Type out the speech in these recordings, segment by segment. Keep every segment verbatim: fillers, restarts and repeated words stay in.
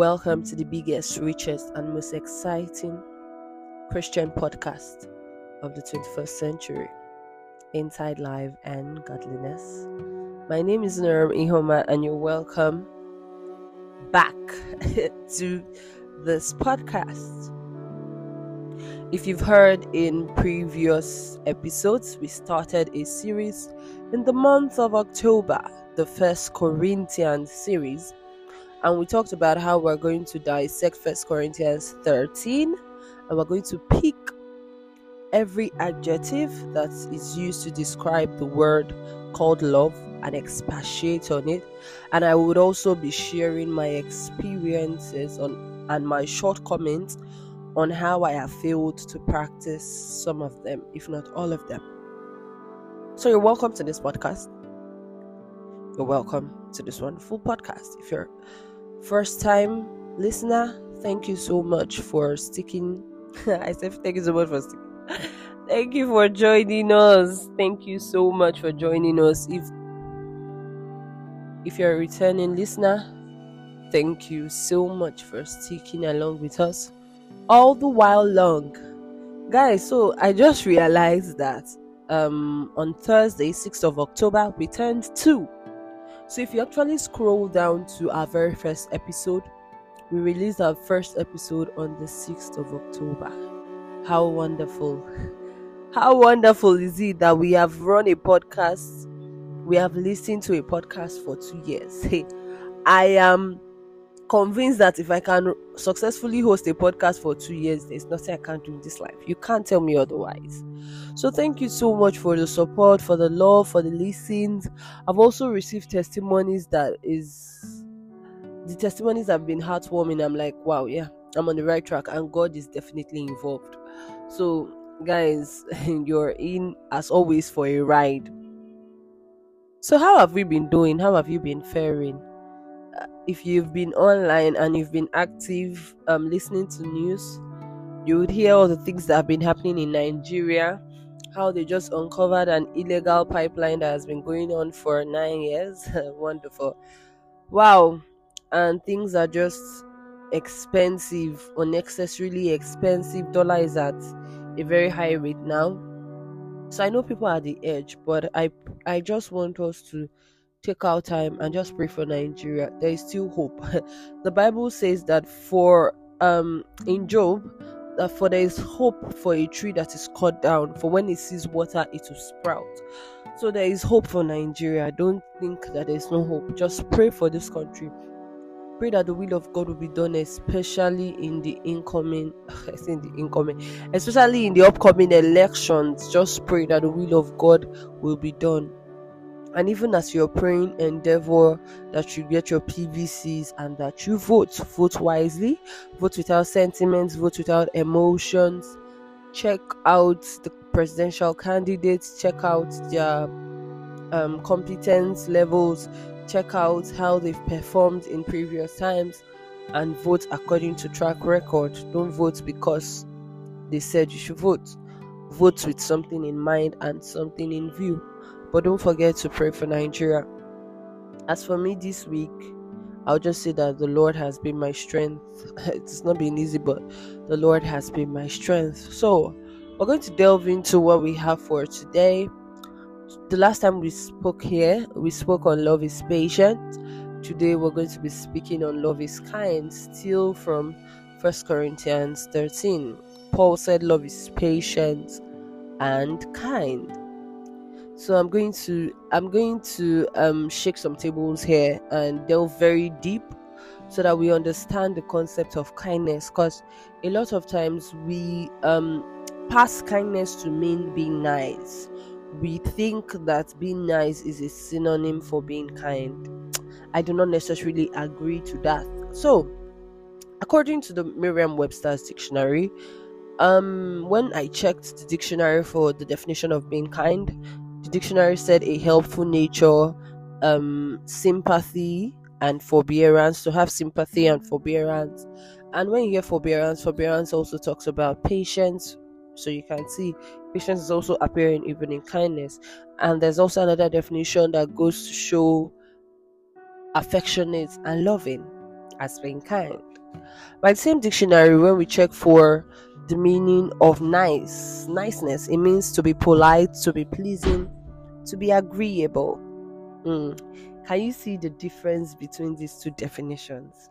Welcome to the biggest, richest, and most exciting Christian podcast of the twenty-first century, Inside Life and Godliness. My name is Nuram Ihoma, and you're welcome back to this podcast. If you've heard in previous episodes, we started a series in the month of October, the First Corinthians series, and we talked about how we're going to dissect First Corinthians thirteen, and we're going to pick every adjective that is used to describe the word called love and expatiate on it. And I would also be sharing my experiences on and my shortcomings on how I have failed to practice some of them, if not all of them. So you're welcome to this podcast. You're welcome to this wonderful podcast. If you're first time listener, thank you so much for sticking. I said thank you so much for sticking. Thank you for joining us. Thank you so much for joining us. If if you're a returning listener, thank you so much for sticking along with us all the while long. Guys, so I just realized that um on Thursday, sixth of October, we turned two. So if you actually scroll down to our very first episode, we released our first episode on the sixth of October. How wonderful. How wonderful is it that we have run a podcast, we have listened to a podcast for two years. Hey, I am convinced that if I can successfully host a podcast for two years, there's nothing I can't do in this life. You can't tell me otherwise. So thank you so much for the support, for the love, for the listens. I've also received testimonies that is, the testimonies have been heartwarming. I'm like, wow, yeah, I'm on the right track, and God is definitely involved. So guys, you're in as always for a ride. So how have we been doing? How have you been faring? Uh, if you've been online and you've been active um, listening to news, you would hear all the things that have been happening in Nigeria, how they just uncovered an illegal pipeline that has been going on for nine years. Wonderful. Wow. And things are just expensive, unnecessarily expensive. Dollar is at a very high rate now, so I know people are at the edge, but i i just want us to take our time and just pray for Nigeria. There is still hope. The Bible says that for um in Job, that for there is hope for a tree that is cut down, for when it sees water it will sprout. So there is hope for Nigeria. Don't think that there is no hope. Just pray for this country. Pray that the will of God will be done, especially in the incoming in the incoming especially in the upcoming elections. Just pray that the will of God will be done. And even as you're praying, endeavor that you get your P V Cs and that you vote vote wisely, vote without sentiments, vote without emotions. Check out the presidential candidates, check out their um, competence levels, check out how they've performed in previous times, and vote according to track record. Don't vote because they said you should vote. Vote with something in mind and something in view. But don't forget to pray for Nigeria. As for me this week, I'll just say that the Lord has been my strength. It's not been easy, but the Lord has been my strength. So we're going to delve into what we have for today. The last time we spoke here, we spoke on love is patient. Today we're going to be speaking on love is kind, still from First Corinthians thirteen. Paul said love is patient and kind. So I'm going to I'm going to um, shake some tables here and delve very deep so that we understand the concept of kindness, because a lot of times we um, pass kindness to mean being nice. We think that being nice is a synonym for being kind. I do not necessarily agree to that. So, according to the Merriam-Webster dictionary, um, when I checked the dictionary for the definition of being kind, the dictionary said a helpful nature, um, sympathy and forbearance, to have sympathy and forbearance. And when you hear forbearance, forbearance also talks about patience. So you can see patience is also appearing even in kindness. And there's also another definition that goes to show affectionate and loving as being kind. By the same dictionary, when we check for the meaning of nice, niceness, it means to be polite, to be pleasing, to be agreeable. Mm. Can you see the difference between these two definitions?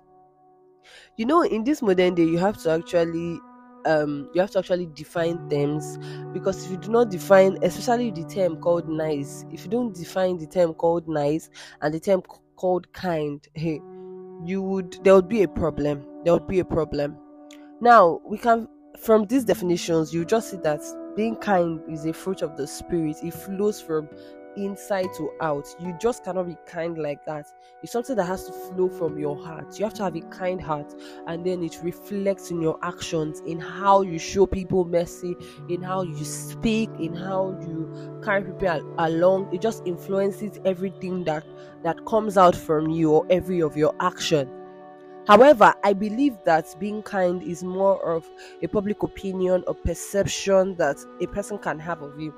You know, in this modern day, you have to actually um you have to actually define terms, because if you do not define, especially the term called nice, if you don't define the term called nice and the term c- called kind, hey, you would there would be a problem. There would be a problem. Now, we can, from these definitions, you just see that being kind is a fruit of the spirit. It flows from inside to out. You just cannot be kind like that. It's something that has to flow from your heart. You have to have a kind heart, and then it reflects in your actions, in how you show people mercy, in how you speak, in how you carry people along. It just influences everything that that comes out from you, or every of your action. However, I believe that being kind is more of a public opinion or perception that a person can have of you.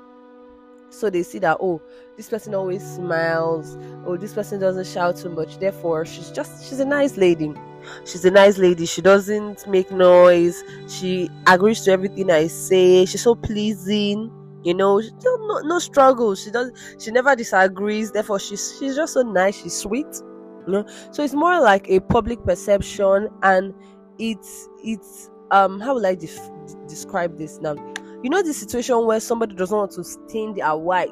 So they see that, oh, this person always smiles, oh, this person doesn't shout too much, therefore she's just she's a nice lady. She's a nice lady, she doesn't make noise, she agrees to everything I say, she's so pleasing, you know, she don't, no no struggles, she doesn't she never disagrees, therefore she's she's just so nice, she's sweet. You know? So it's more like a public perception, and it's it's um how will I def- describe this now? You know, the situation where somebody doesn't want to stain their white,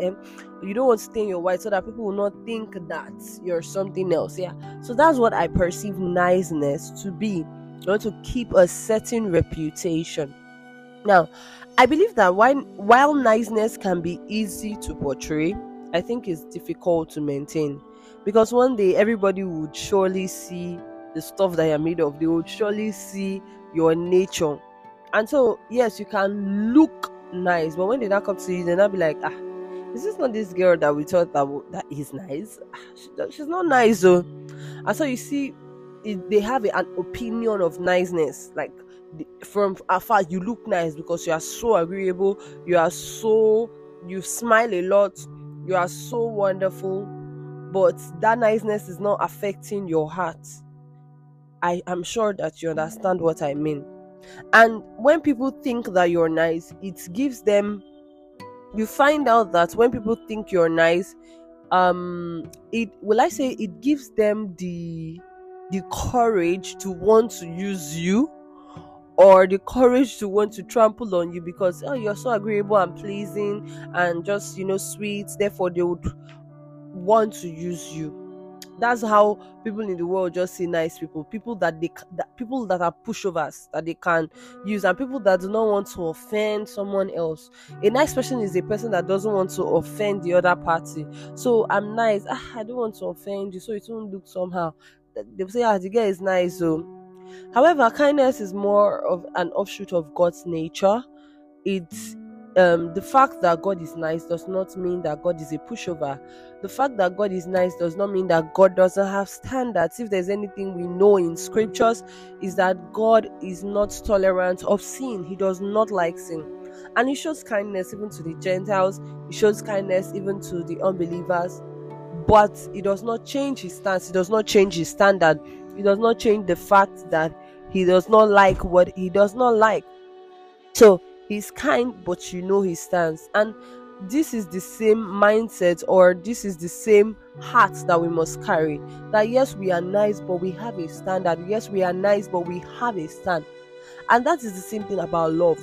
and eh? you don't want to stain your white so that people will not think that you're something else. Yeah, so that's what I perceive niceness to be. You know, to keep a certain reputation. Now, I believe that while while niceness can be easy to portray, I think it's difficult to maintain. Because one day everybody would surely see the stuff that you're made of. They would surely see your nature. And so, yes, you can look nice, but when they now come to you, they'll not be like, ah, is this not this girl that we thought that that is nice? She's not nice though. And so you see, they have an opinion of niceness. Like, from afar, you look nice because you are so agreeable. You are so, you smile a lot. You are so wonderful. But that niceness is not affecting your heart. I am sure that you understand what I mean. And when people think that you're nice, it gives them, you find out that when people think you're nice, um, it, will I say, it gives them the, the courage to want to use you, or the courage to want to trample on you, because, oh, you're so agreeable and pleasing and just, you know, sweet, therefore they would want to use you. That's how people in the world just see nice people, people that they that people that are pushovers that they can use, and people that do not want to offend someone else. A nice person is a person that doesn't want to offend the other party. So I'm nice. Ah, I don't want to offend you, so it won't look somehow. They say, ah, the girl is nice. So, however, kindness is more of an offshoot of God's nature. It's Um, the fact that God is nice does not mean that God is a pushover. The fact that God is nice does not mean that God doesn't have standards. If there's anything we know in scriptures, is that God is not tolerant of sin. He does not like sin. And He shows kindness even to the Gentiles. He shows kindness even to the unbelievers. But He does not change His stance. He does not change His standard. He does not change the fact that He does not like what He does not like. So, He's kind, but you know His stance. And this is the same mindset, or this is the same heart that we must carry. That yes, we are nice, but we have a standard. Yes, we are nice, but we have a stand. And that is the same thing about love.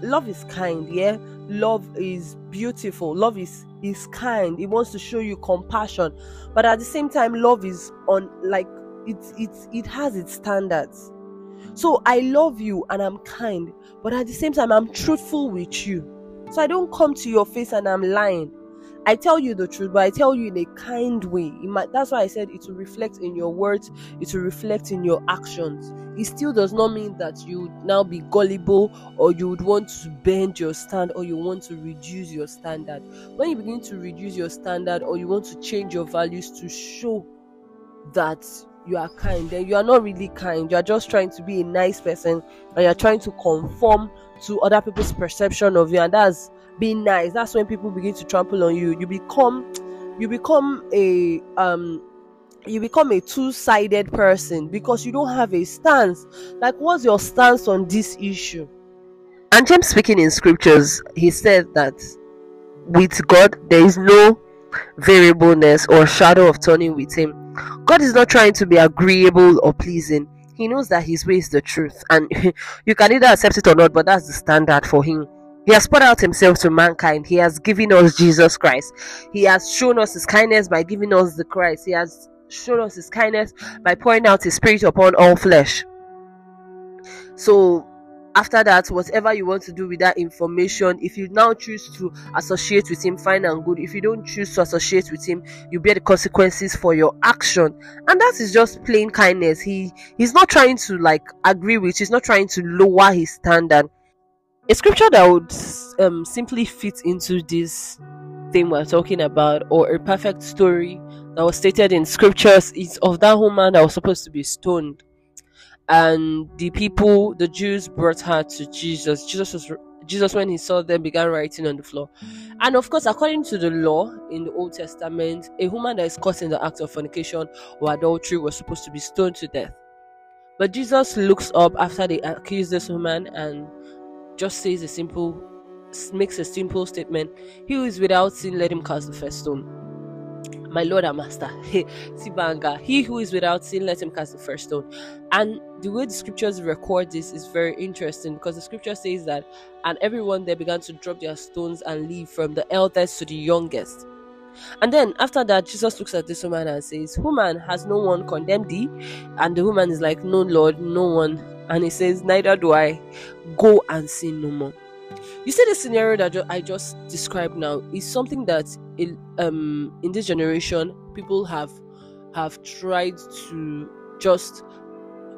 Love is kind, yeah? Love is beautiful. Love is, is kind. It wants to show you compassion. But at the same time, love is on, like, it, it, it has its standards. So I love you and I'm kind, but at the same time I'm truthful with you. So I don't come to your face and I'm lying. I tell you the truth, but I tell you in a kind way. Might, that's why I said it will reflect in your words, it will reflect in your actions. It still does not mean that you would now be gullible, or you would want to bend your stand, or you want to reduce your standard. When you begin to reduce your standard, or you want to change your values to show that you are kind, then you are not really kind. You are just trying to be a nice person, and you are trying to conform to other people's perception of you, and that's being nice. That's when people begin to trample on you. You become, you become a um you become a two-sided person because you don't have a stance. Like, what's your stance on this issue? And James, speaking in scriptures, he said that with God there is no variableness or shadow of turning with him. God is not trying to be agreeable or pleasing. He knows that his way is the truth, and you can either accept it or not, but that's the standard for him. He has poured out himself to mankind. He has given us Jesus Christ. He has shown us his kindness by giving us the Christ. He has shown us his kindness by pouring out his spirit upon all flesh. So after that, whatever you want to do with that information, if you now choose to associate with him, fine and good. If you don't choose to associate with him, you bear the consequences for your action. And that is just plain kindness. He he's not trying to like agree with, he's not trying to lower his standard. A scripture that would um, simply fit into this thing we're talking about, or a perfect story that was stated in scriptures, is of that woman that was supposed to be stoned. And the people, the Jews, brought her to Jesus. Jesus, was, Jesus, when he saw them, began writing on the floor. And of course, according to the law in the Old Testament, a woman that is caught in the act of fornication or adultery was supposed to be stoned to death. But Jesus looks up after they accuse this woman and just says a simple, makes a simple statement: "He who is without sin, let him cast the first stone." My Lord and Master, Sibanga, he who is without sin, let him cast the first stone. And the way the scriptures record this is very interesting, because the scripture says that, and everyone there began to drop their stones and leave, from the eldest to the youngest. And then after that, Jesus looks at this woman and says, "Woman, has no one condemned thee?" And the woman is like, "No, Lord, no one." And he says, "Neither do I. Go and sin no more." You see, the scenario that ju- I just described now is something that in, um, in this generation, people have have tried to just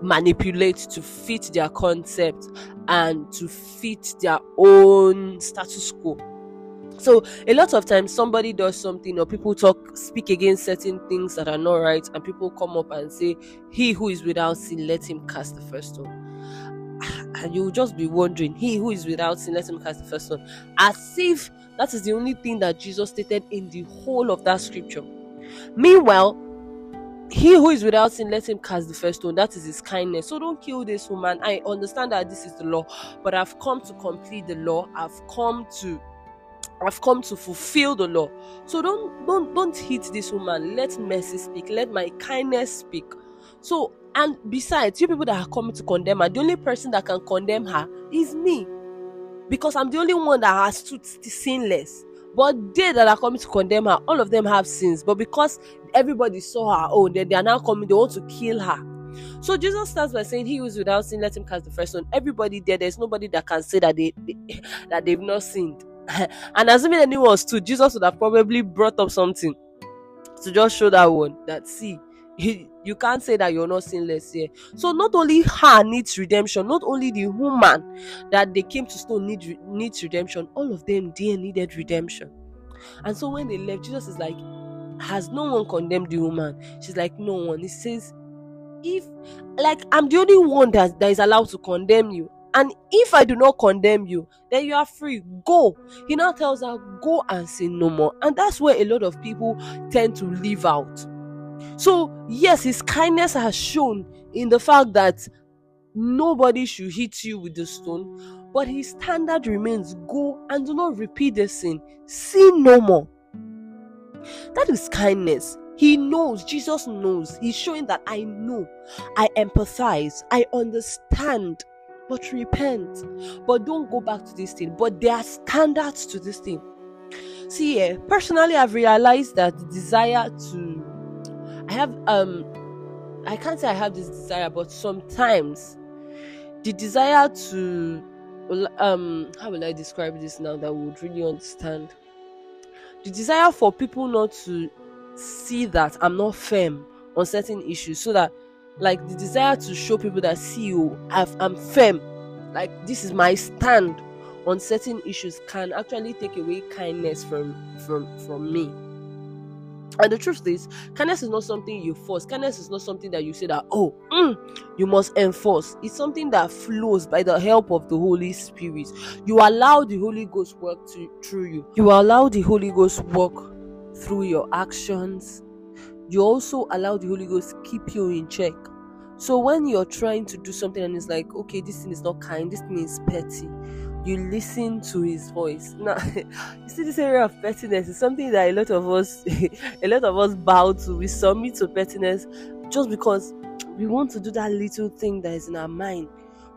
manipulate to fit their concept and to fit their own status quo. So a lot of times somebody does something, or people talk speak against certain things that are not right, and people come up and say, "He who is without sin, let him cast the first stone." And you'll just be wondering, "He who is without sin, let him cast the first stone," as if that is the only thing that Jesus stated in the whole of that scripture. Meanwhile, he who is without sin, let him cast the first stone. That is his kindness. So don't kill this woman. I understand that this is the law, but I've come to complete the law. I've come to I've come to fulfill the law. So don't don't don't hit this woman. Let mercy speak. Let my kindness speak. So, and besides, you people that are coming to condemn her, the only person that can condemn her is me, because I'm the only one that has stood sinless. But they that are coming to condemn her, all of them have sins. But because everybody saw her own, then they are now coming, they want to kill her. So Jesus starts by saying, "He who is without sin, let him cast the first stone." Everybody there, there's nobody that can say that they, they that they've not sinned. And assuming anyone stood, Jesus would have probably brought up something to just show that one that, see, You, you can't say that you're not sinless here. So not only her needs redemption, not only the woman that they came to stone need, needs redemption, all of them there needed redemption. And so when they left, Jesus is like, "Has no one condemned the woman?" She's like, "No one." He says, "If, like, I'm the only one that, that is allowed to condemn you. And if I do not condemn you, then you are free. Go." He now tells her, "Go and sin no more." And that's where a lot of people tend to live out. So yes, his kindness has shown in the fact that nobody should hit you with the stone, but his standard remains: go and do not repeat the sin. Sin no more. That is kindness. He knows, Jesus knows. He's showing that, "I know, I empathize, I understand, but repent. But don't go back to this thing." But there are standards to this thing. See, yeah, personally, I've realized that the desire to I have, um, I can't say I have this desire, but sometimes the desire to, um, how will I describe this now that we would really understand? The desire for people not to see that I'm not firm on certain issues, so that, like, the desire to show people that, "See, you, I've, I'm firm, like, this is my stand on certain issues," can actually take away kindness from, from, from me. And the truth is, kindness is not something you force. Kindness is not something that you say that, oh, mm, you must enforce. It's something that flows by the help of the Holy Spirit. You allow the Holy Ghost work to, through you. You allow the Holy Ghost work through your actions, you also allow the Holy Ghost keep you in check. So when you're trying to do something and it's like, okay, this thing is not kind, this thing is petty, you listen to his voice. Now, you see, this area of pettiness is something that a lot of us, a lot of us bow to. We submit to pettiness just because we want to do that little thing that is in our mind.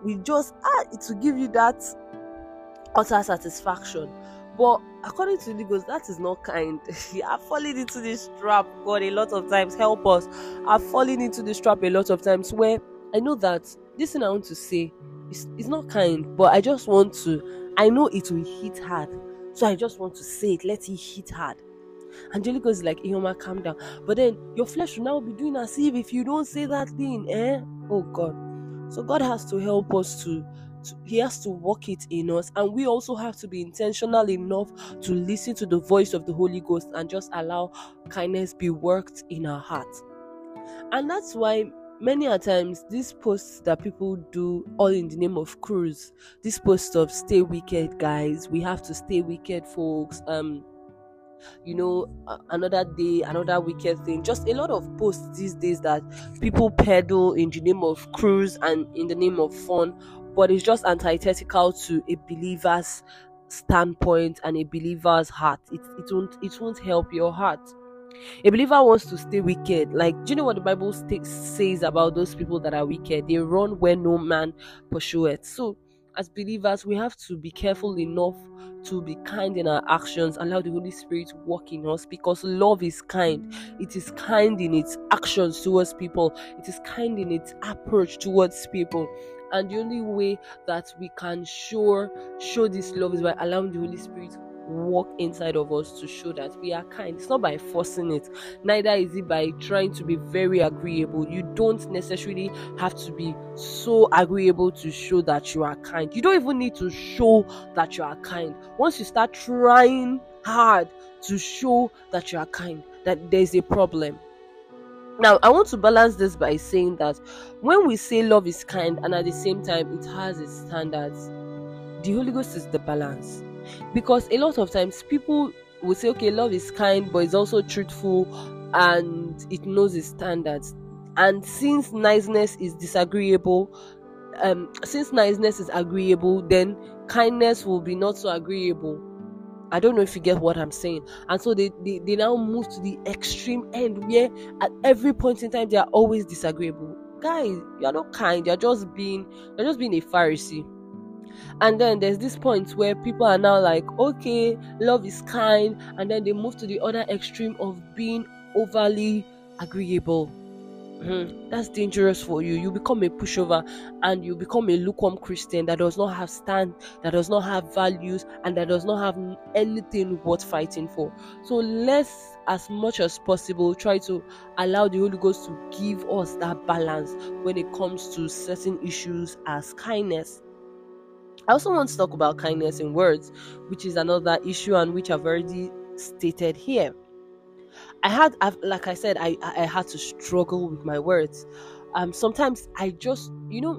We just, ah, it will give you that utter satisfaction. But according to the Holy Ghost, that is not kind. I've fallen into this trap, God, a lot of times. Help us. I've fallen into this trap a lot of times where I know that this thing I want to say is it's not kind, but I just want to, I know it will hit hard. So I just want to say it. Let it hit hard. And the Holy Ghost is like, Ihoma, calm down. But then your flesh will now be doing as if if you don't say that thing, eh? Oh God. So God has to help us to He has to work it in us, and we also have to be intentional enough to listen to the voice of the Holy Ghost and just allow kindness be worked in our heart. And that's why many a times these posts that people do, all in the name of cruise, this post of stay wicked, guys, we have to stay wicked, folks, um you know, another day, another wicked thing. Just a lot of posts these days that people peddle in the name of cruise and in the name of fun. But it's just antithetical to a believer's standpoint and a believer's heart. It it won't it won't help your heart. A believer wants to stay wicked. Like, do you know what the Bible st- says about those people that are wicked? They run where no man pursueth. So, as believers, we have to be careful enough to be kind in our actions. Allow the Holy Spirit to work in us, because love is kind. It is kind in its actions towards people. It is kind in its approach towards people. And the only way that we can show, show this love is by allowing the Holy Spirit to work inside of us to show that we are kind. It's not by forcing it. Neither is it by trying to be very agreeable. You don't necessarily have to be so agreeable to show that you are kind. You don't even need to show that you are kind. Once you start trying hard to show that you are kind, that there's a problem. Now, I want to balance this by saying that when we say love is kind and at the same time it has its standards, the Holy Ghost is the balance. Because a lot of times people will say, okay, love is kind, but it's also truthful and it knows its standards. And since niceness is disagreeable, um, since niceness is agreeable, then kindness will be not so agreeable. I don't know if you get what I'm saying. And so they, they, they now move to the extreme end where at every point in time they are always disagreeable. Guys, you're not kind, you're just being you're just being a Pharisee. And then there's this point where people are now like, okay, love is kind, and then they move to the other extreme of being overly agreeable. Mm-hmm. That's dangerous for you. You become a pushover and you become a lukewarm Christian that does not have stand, that does not have values, and that does not have anything worth fighting for. So let's, as much as possible, try to allow the Holy Ghost to give us that balance when it comes to certain issues as kindness. I also want to talk about kindness in words, which is another issue and which I've already stated here. I had, I've, like I said, I, I had to struggle with my words. Um, sometimes I just, you know,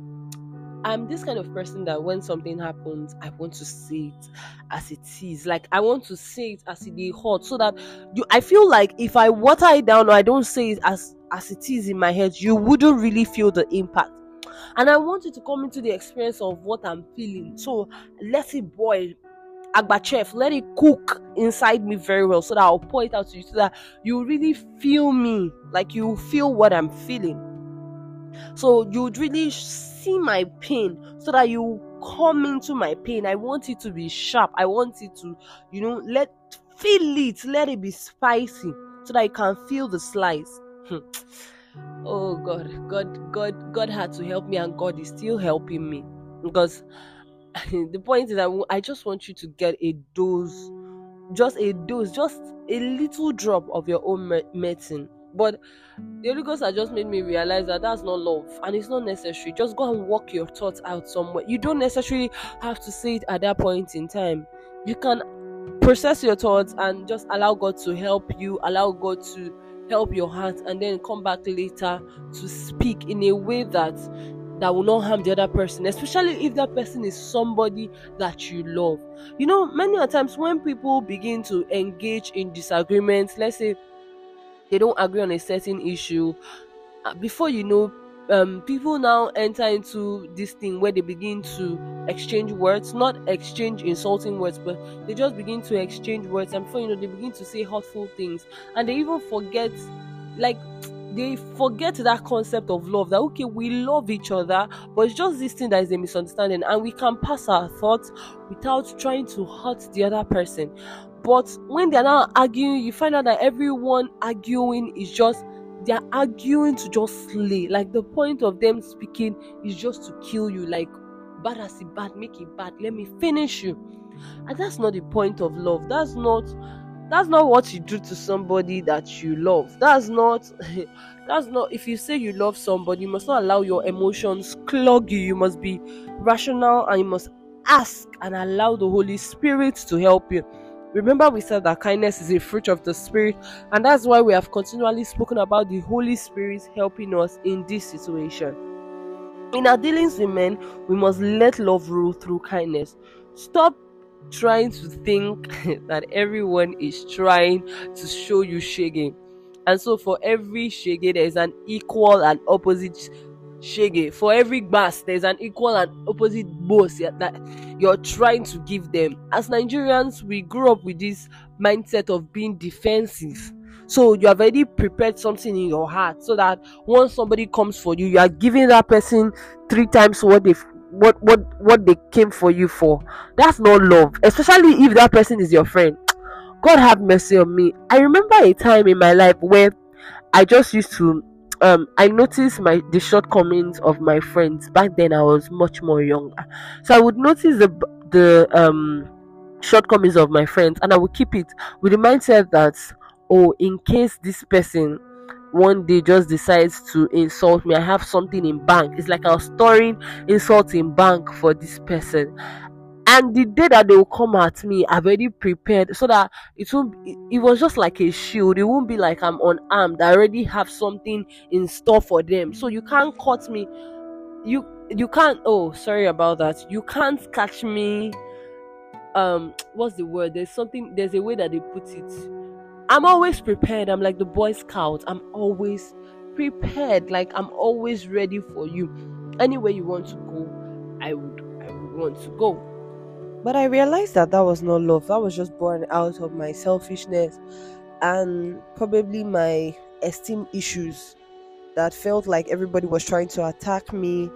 I'm this kind of person that when something happens, I want to say it as it is. Like, I want to say it as it is hot, so that you, I feel like if I water it down or I don't say it as, as it is in my head, you wouldn't really feel the impact. And I want you to come into the experience of what I'm feeling. So let it boil. Agbachef, let it cook inside me very well, so that I'll pour it out to you, so that you really feel me, like you feel what I'm feeling. So you'd really see my pain, so that you come into my pain. I want it to be sharp. I want it to, you know, let feel it. Let it be spicy, so that you can feel the slice. Oh God, God, God, God had to help me, and God is still helping me, because the point is, I, w- I just want you to get a dose, just a dose, just a little drop of your own me- medicine. But the Holy Ghost has just made me realize that that's not love, and it's not necessary. Just go and walk your thoughts out somewhere. You don't necessarily have to say it at that point in time. You can process your thoughts and just allow God to help you, allow God to help your heart, and then come back later to speak in a way that that will not harm the other person, especially if that person is somebody that you love. You know, many a times when people begin to engage in disagreements, let's say they don't agree on a certain issue, before you know, um, people now enter into this thing where they begin to exchange words, not exchange insulting words, but they just begin to exchange words, and before you know, they begin to say hurtful things, and they even forget, like, they forget that concept of love, that okay, we love each other, but it's just this thing that is a misunderstanding, and we can pass our thoughts without trying to hurt the other person. But when they're now arguing, you find out that everyone arguing is just, they're arguing to just slay. Like, the point of them speaking is just to kill you. Like, bad as it bad, make it bad, let me finish you. And that's not the point of love. That's not that's not what you do to somebody that you love. That's not that's not if you say you love somebody, you must not allow your emotions clog you. You must be rational, and you must ask and allow the Holy Spirit to help you. Remember, we said that kindness is a fruit of the Spirit, and that's why we have continually spoken about the Holy Spirit helping us in this situation. In our dealings with men, we must let love rule through kindness. Stop trying to think that everyone is trying to show you shege, and so for every shege there is an equal and opposite shege. For every bass there's an equal and opposite boss that you're trying to give them. As Nigerians, we grew up with this mindset of being defensive, so you have already prepared something in your heart, so that once somebody comes for you, you are giving that person three times what they've what what what they came for you for. That's not love, especially if that person is your friend. God have mercy on me. I remember a time in my life where I just used to Um, I noticed my the shortcomings of my friends. Back then I was much more younger, so I would notice the the um shortcomings of my friends, and I would keep it with the mindset that, oh, in case this person one day just decides to insult me, I have something in bank. It's like I was storing insult in bank for this person, and the day that they will come at me, I've already prepared, so that it won't it, it was just like a shield. It won't be like I'm unarmed. I already have something in store for them, so you can't catch me you you can't oh sorry about that you can't catch me. Um what's the word? There's something there's a way that they put it. I'm always prepared. I'm like the Boy Scout. I'm always prepared. Like, I'm always ready for you. Anywhere you want to go, I would I would want to go. But I realized that that was not love. That was just born out of my selfishness and probably my esteem issues, that felt like everybody was trying to attack me,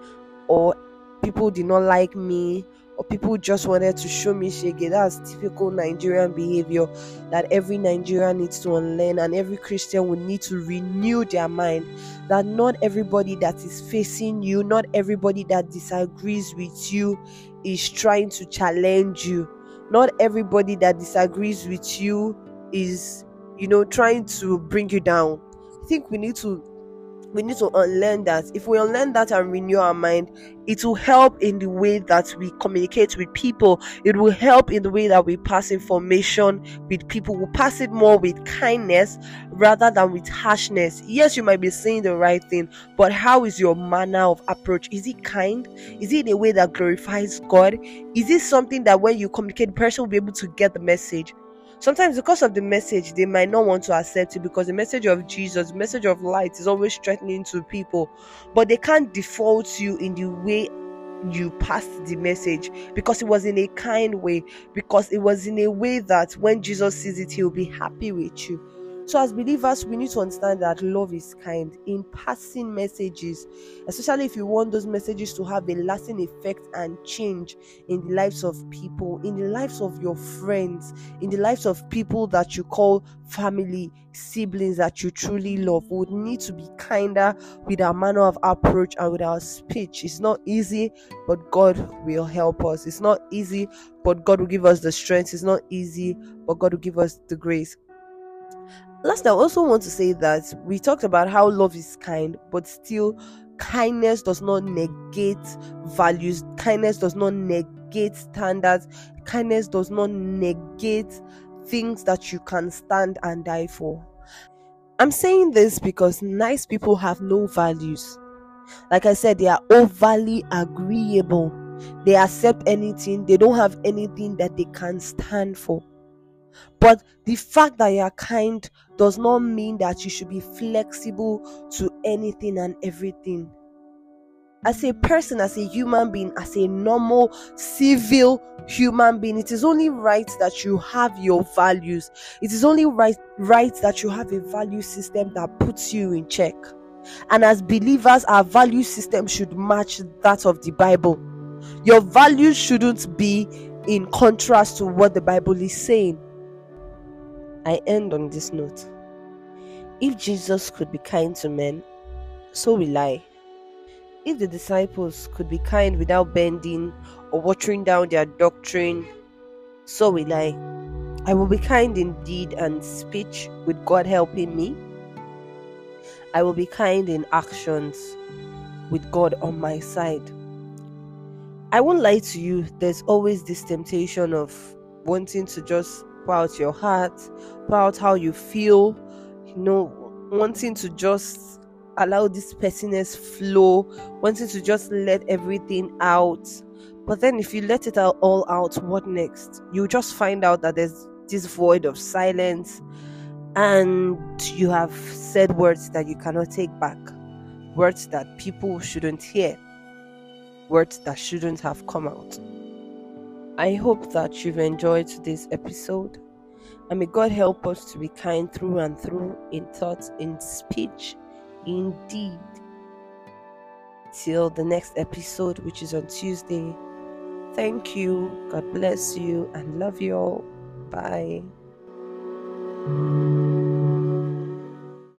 or people did not like me, or people just wanted to show me shege. That's typical Nigerian behavior that every Nigerian needs to unlearn, and every Christian will need to renew their mind that not everybody that is facing you, not everybody that disagrees with you is trying to challenge you. Not everybody that disagrees with you is, you know, trying to bring you down. I think we need to we need to unlearn that. If we unlearn that and renew our mind, it will help in the way that we communicate with people. It will help in the way that we pass information with people. We'll pass it more with kindness rather than with harshness. Yes, you might be saying the right thing, but how is your manner of approach? Is it kind? Is it in a way that glorifies God? Is it something that when you communicate, the person will be able to get the message? Sometimes because of the message, they might not want to accept it, because the message of Jesus, the message of light, is always threatening to people. But they can't default you in the way you passed the message, because it was in a kind way, because it was in a way that when Jesus sees it, he'll be happy with you. So as believers, we need to understand that love is kind in passing messages, especially if you want those messages to have a lasting effect and change in the lives of people, in the lives of your friends, in the lives of people that you call family, siblings that you truly love. We would need to be kinder with our manner of approach and with our speech. It's not easy, but God will help us. It's not easy, but God will give us the strength. It's not easy, but God will give us the grace. Last, I also want to say that we talked about how love is kind, but still, kindness does not negate values. Kindness does not negate standards. Kindness does not negate things that you can stand and die for. I'm saying this because nice people have no values. Like I said, they are overly agreeable. They accept anything. They don't have anything that they can stand for. But the fact that you are kind does not mean that you should be flexible to anything and everything. As a person, as a human being, as a normal, civil human being, it is only right that you have your values. It is only right, right that you have a value system that puts you in check. And as believers, our value system should match that of the Bible. Your values shouldn't be in contrast to what the Bible is saying. I end on this note. If Jesus could be kind to men, so will I. If the disciples could be kind without bending or watering down their doctrine, so will I. I will be kind in deed and speech, with God helping me. I will be kind in actions, with God on my side. I won't lie to you, there's always this temptation of wanting to just pour out your heart, pour out how you feel, you know, wanting to just allow this pettiness flow, wanting to just let everything out. But then if you let it out, all out, what next? You just find out that there's this void of silence, and you have said words that you cannot take back, words that people shouldn't hear, words that shouldn't have come out. I hope that you've enjoyed this episode, and may God help us to be kind through and through, in thought, in speech, in deed. Till the next episode, which is on Tuesday. Thank you. God bless you, and love you all. Bye.